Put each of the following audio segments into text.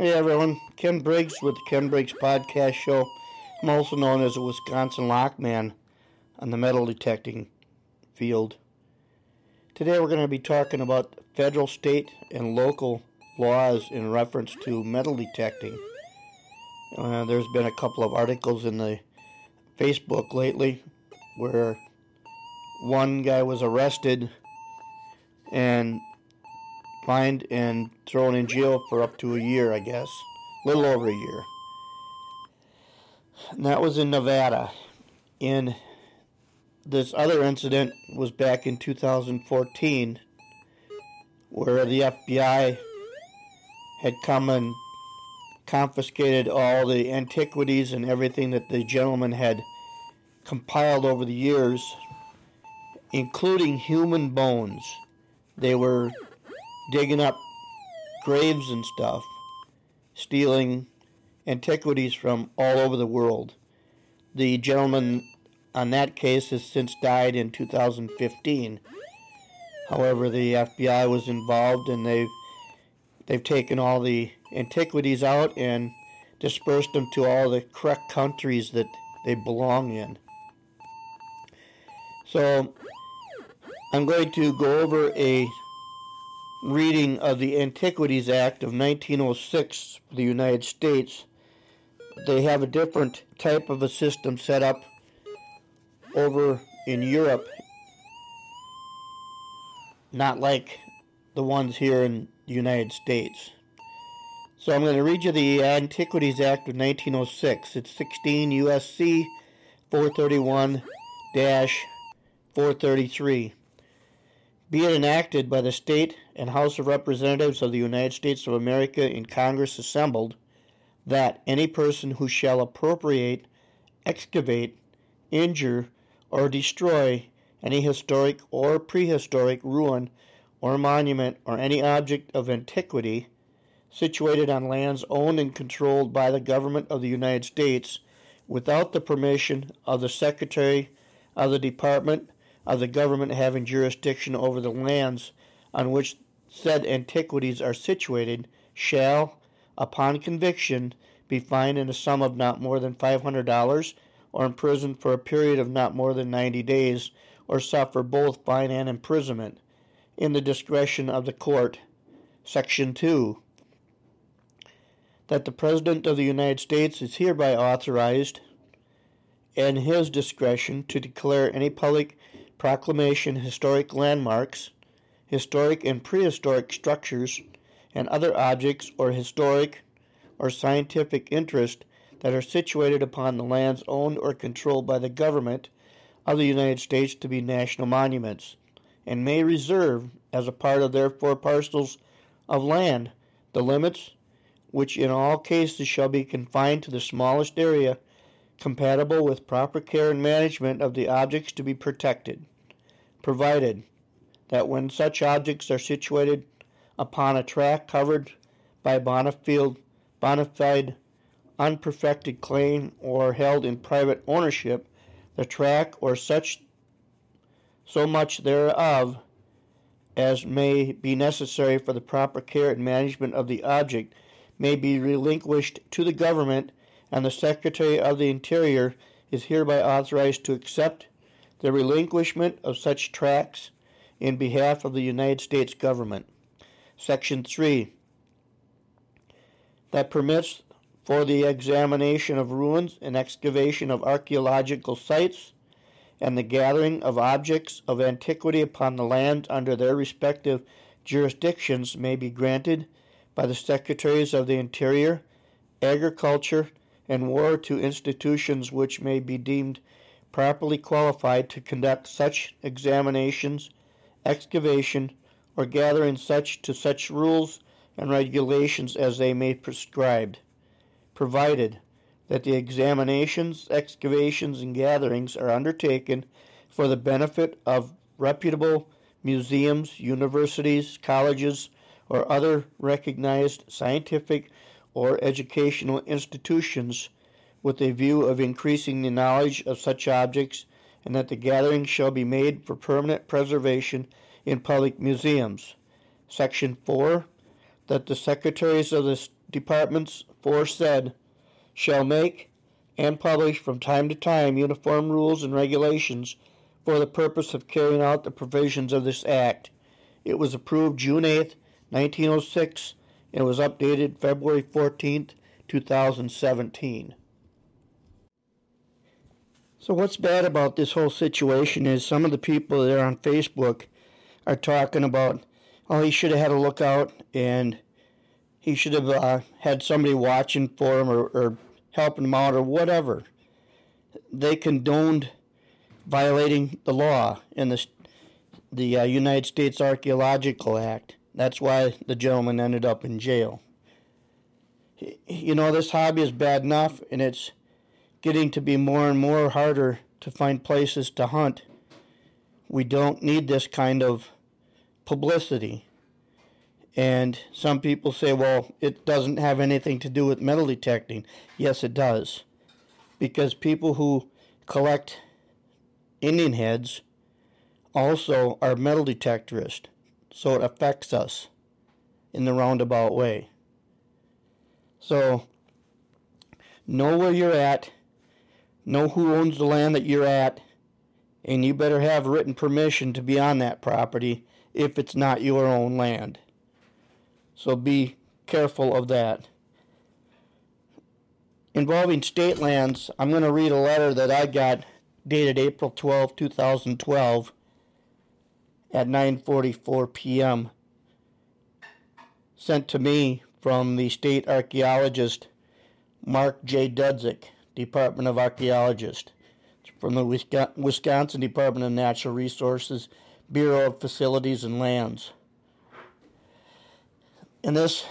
Hey everyone, Ken Briggs with the Ken Briggs Podcast Show. I'm also known as a Wisconsin Lockman on the metal detecting field. Today we're going to be talking about federal, state, and local laws in reference to metal detecting. There's been a couple of articles in the Facebook lately where one guy was arrested and fined and thrown in jail for up to a year, I guess. A little over a year. And that was in Nevada. And this other incident was back in 2014 where the FBI had come and confiscated all the antiquities and everything that the gentleman had compiled over the years, including human bones. They were digging up graves and stuff, stealing antiquities from all over the world. The gentleman on that case has since died in 2015. However, the FBI was involved and they've taken all the antiquities out and dispersed them to all the correct countries that they belong in. So I'm going to go over a reading of the Antiquities Act of 1906 for the United States. They have a different type of a system set up over in Europe, not like the ones here in the United States. So I'm going to read you the Antiquities Act of 1906. It's 16 U.S.C. 431-433. Be it enacted by the State and House of Representatives of the United States of America in Congress assembled, that any person who shall appropriate, excavate, injure, or destroy any historic or prehistoric ruin or monument or any object of antiquity situated on lands owned and controlled by the government of the United States without the permission of the Secretary of the Department of the government having jurisdiction over the lands on which said antiquities are situated, shall, upon conviction, be fined in a sum of not more than $500 or imprisoned for a period of not more than 90 days, or suffer both fine and imprisonment, in the discretion of the court. Section 2. That the President of the United States is hereby authorized, in his discretion, to declare any public proclamation, historic landmarks, historic and prehistoric structures, and other objects or historic or scientific interest that are situated upon the lands owned or controlled by the government of the United States to be national monuments, and may reserve as a part of their four parcels of land the limits which in all cases shall be confined to the smallest area compatible with proper care and management of the objects to be protected, provided that when such objects are situated upon a tract covered by bona fide, unperfected claim or held in private ownership, the tract or such so much thereof as may be necessary for the proper care and management of the object may be relinquished to the government, and the Secretary of the Interior is hereby authorized to accept the relinquishment of such tracts in behalf of the United States government. Section 3. That permits for the examination of ruins and excavation of archaeological sites and the gathering of objects of antiquity upon the land under their respective jurisdictions may be granted by the Secretaries of the Interior, Agriculture, and war to institutions which may be deemed properly qualified to conduct such examinations, excavation, or gathering such to such rules and regulations as they may prescribe, provided that the examinations, excavations, and gatherings are undertaken for the benefit of reputable museums, universities, colleges, or other recognized scientific or educational institutions with a view of increasing the knowledge of such objects, and that the gathering shall be made for permanent preservation in public museums. Section 4. That the Secretaries of the departments foresaid shall make and publish from time to time uniform rules and regulations for the purpose of carrying out the provisions of this act. It was approved June 8, 1906, and was updated February 14, 2017. So what's bad about this whole situation is some of the people that are on Facebook are talking about, oh, he should have had a lookout and he should have had somebody watching for him or helping him out or whatever. They condoned violating the law in the United States Archaeological Act. That's why the gentleman ended up in jail. You know, this hobby is bad enough, and it's getting to be more and more harder to find places to hunt. We don't need this kind of publicity. And some people say, well, it doesn't have anything to do with metal detecting. Yes, it does. Because people who collect Indian heads also are metal detectorists. So it affects us in the roundabout way. So know where you're at, know who owns the land that you're at, and you better have written permission to be on that property if it's not your own land. So be careful of that. Involving state lands, I'm going to read a letter that I got dated April 12, 2012. At 9:44 p.m. sent to me from the state archaeologist Mark J. Dudzik, Department of Archaeologist, from the Wisconsin Department of Natural Resources, Bureau of Facilities and Lands. And this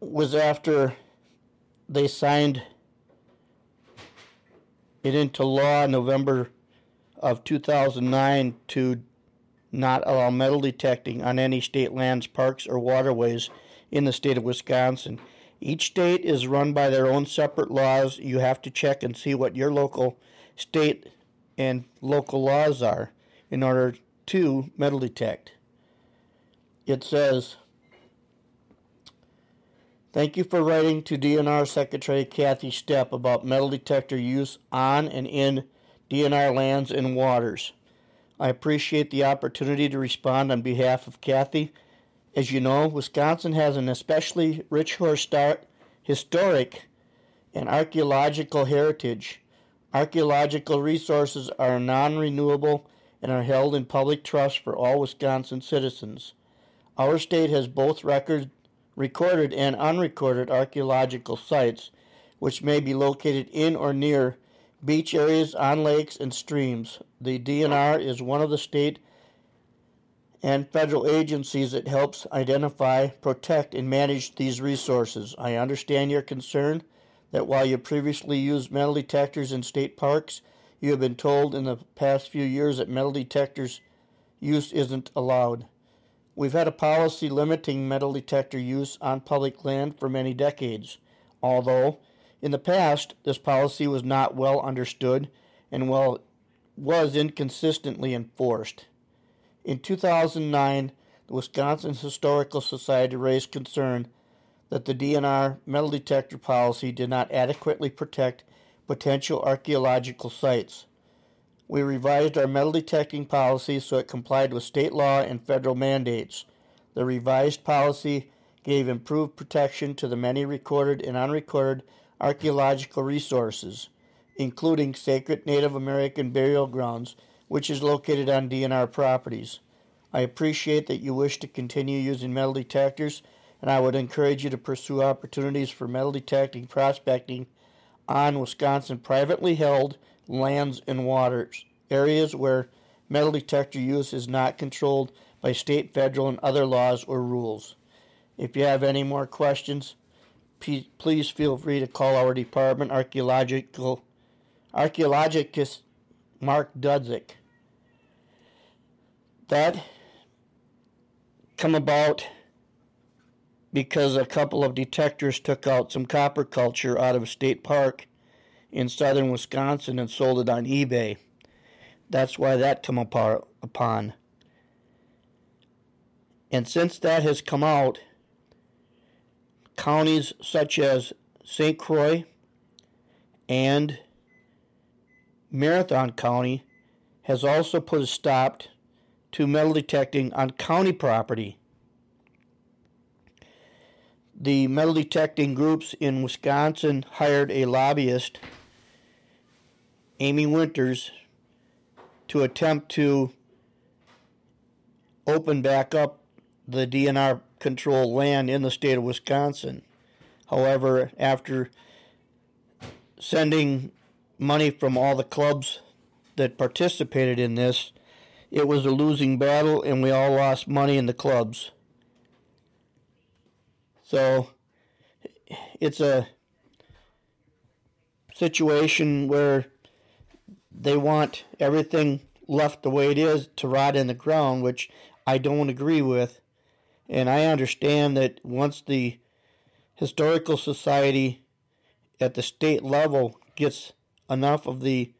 was after they signed it into law in November of 2009 to not allow metal detecting on any state lands, parks, or waterways in the state of Wisconsin. Each state is run by their own separate laws. You have to check and see what your local state and local laws are in order to metal detect. It says, thank you for writing to DNR Secretary Kathy Stepp about metal detector use on and in DNR lands and waters. I appreciate the opportunity to respond on behalf of Kathy. As you know, Wisconsin has an especially rich historic and archaeological heritage. Archaeological resources are non-renewable and are held in public trust for all Wisconsin citizens. Our state has both recorded and unrecorded archaeological sites, which may be located in or near beach areas, on lakes, and streams. The DNR is one of the state and federal agencies that helps identify, protect, and manage these resources. I understand your concern that while you previously used metal detectors in state parks, you have been told in the past few years that metal detectors use isn't allowed. We've had a policy limiting metal detector use on public land for many decades, although in the past, this policy was not well understood and was inconsistently enforced. In 2009, the Wisconsin Historical Society raised concern that the DNR metal detector policy did not adequately protect potential archaeological sites. We revised our metal detecting policy so it complied with state law and federal mandates. The revised policy gave improved protection to the many recorded and unrecorded archaeological resources, including sacred Native American burial grounds, which is located on DNR properties. I appreciate that you wish to continue using metal detectors, and I would encourage you to pursue opportunities for metal detecting prospecting on Wisconsin privately held lands and waters, areas where metal detector use is not controlled by state, federal, and other laws or rules. If you have any more questions, please feel free to call our department archaeologist Mark Dudzik. That come about because a couple of detectors took out some copper culture out of a state park in southern Wisconsin and sold it on eBay. That's why that come upon. And since that has come out, counties such as St. Croix and Marathon County has also put a stop to metal detecting on county property. The metal detecting groups in Wisconsin hired a lobbyist, Amy Winters, to attempt to open back up the DNR controlled land in the state of Wisconsin. However, after sending money from all the clubs that participated in this, it was a losing battle and we all lost money in the clubs. So it's a situation where they want everything left the way it is to rot in the ground, which I don't agree with. And I understand that once the Historical Society at the state level gets enough of the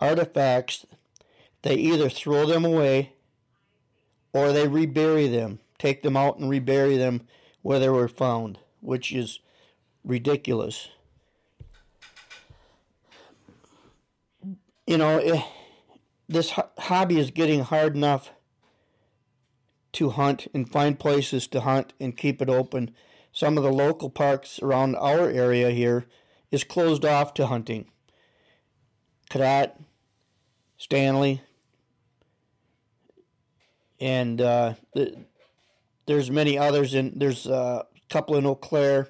artifacts, they either throw them away or they rebury them, take them out and rebury them where they were found, which is ridiculous. You know, this hobby is getting hard enough to hunt and find places to hunt and keep it open. Some of the local parks around our area here is closed off to hunting. Cadott, Stanley, and there's many others. There's a couple in Eau Claire,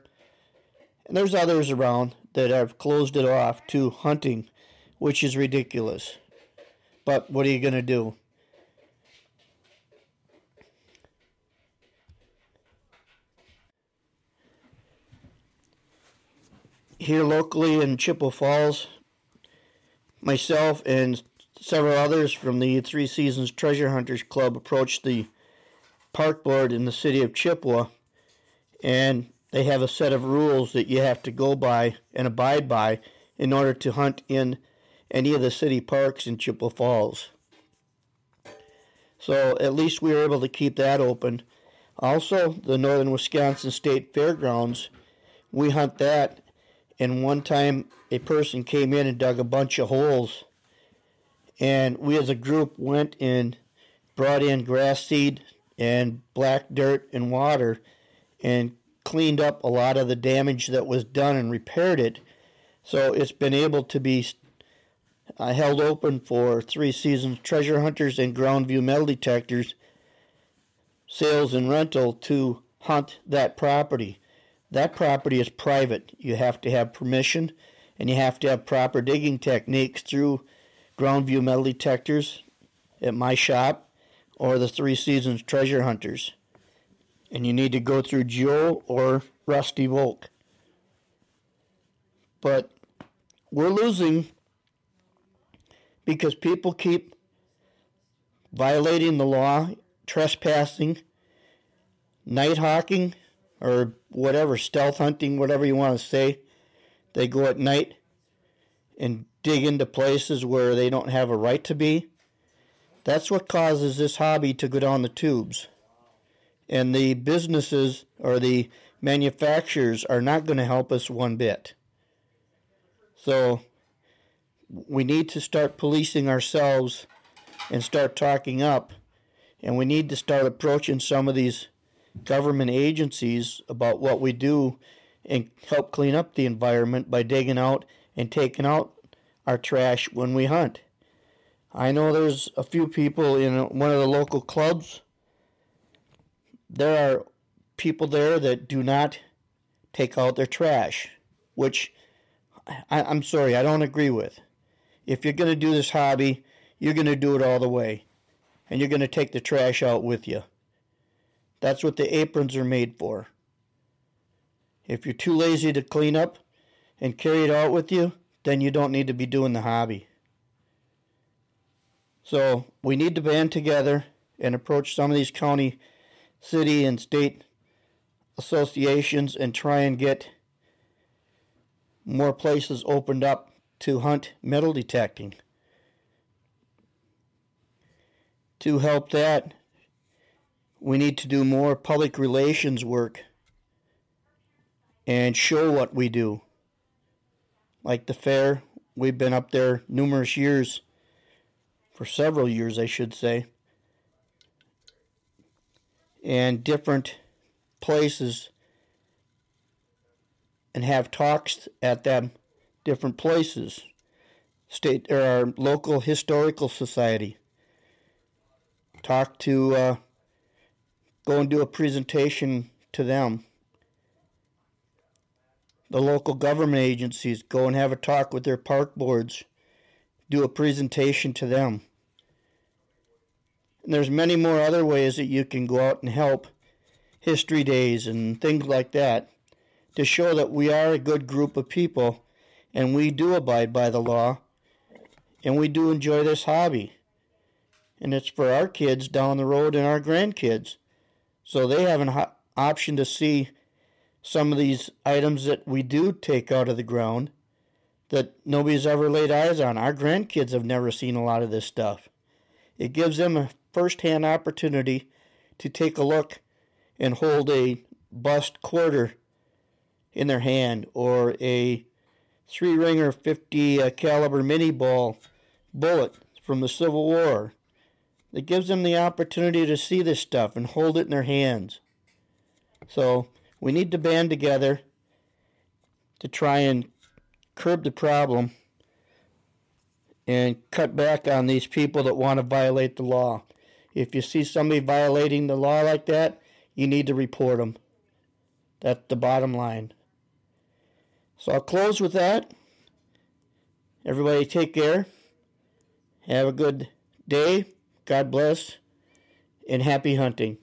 and there's others around that have closed it off to hunting, which is ridiculous. But what are you going to do? Here locally in Chippewa Falls, myself and several others from the Three Seasons Treasure Hunters Club approached the park board in the city of Chippewa, and they have a set of rules that you have to go by and abide by in order to hunt in any of the city parks in Chippewa Falls. So at least we were able to keep that open. Also, the Northern Wisconsin State Fairgrounds, we hunt that, and one time a person came in and dug a bunch of holes, and we as a group went and brought in grass seed and black dirt and water and cleaned up a lot of the damage that was done and repaired it. So it's been able to be held open for Three Seasons Treasure Hunters and Ground View Metal Detectors sales and rental to hunt that property. That property is private. You have to have permission, and you have to have proper digging techniques through Ground View Metal Detectors at my shop or the Three Seasons Treasure Hunters. And you need to go through Joel or Rusty Volk. But we're losing because people keep violating the law, trespassing, night hawking, or whatever, stealth hunting, whatever you want to say. They go at night and dig into places where they don't have a right to be. That's what causes this hobby to go down the tubes. And the businesses or the manufacturers are not going to help us one bit. So we need to start policing ourselves and start talking up. And we need to start approaching some of these government agencies about what we do and help clean up the environment by digging out and taking out our trash when we hunt. I know there's a few people in one of the local clubs. There are people there that do not take out their trash, which I'm sorry, I don't agree with. If you're going to do this hobby, you're going to do it all the way, and you're going to take the trash out with you. That's what the aprons are made for. If you're too lazy to clean up and carry it out with you, then you don't need to be doing the hobby. So we need to band together and approach some of these county, city, and state associations and try and get more places opened up to hunt metal detecting. To help that, we need to do more public relations work and show what we do. Like the fair, we've been up there numerous years, for several years I should say, and different places, and have talks at them different places. State or our local historical society. Talk to, go and do a presentation to them. The local government agencies, go and have a talk with their park boards. Do a presentation to them. And there's many more other ways that you can go out and help. History days and things like that, to show that we are a good group of people and we do abide by the law and we do enjoy this hobby. And it's for our kids down the road and our grandkids. So they have an option to see some of these items that we do take out of the ground that nobody's ever laid eyes on. Our grandkids have never seen a lot of this stuff. It gives them a first-hand opportunity to take a look and hold a bust quarter in their hand, or a 3-ringer 50 caliber mini ball bullet from the Civil War. That gives them the opportunity to see this stuff and hold it in their hands. So we need to band together to try and curb the problem and cut back on these people that want to violate the law. If you see somebody violating the law like that, you need to report them. That's the bottom line. So I'll close with that. Everybody take care. Have a good day. God bless. And happy hunting.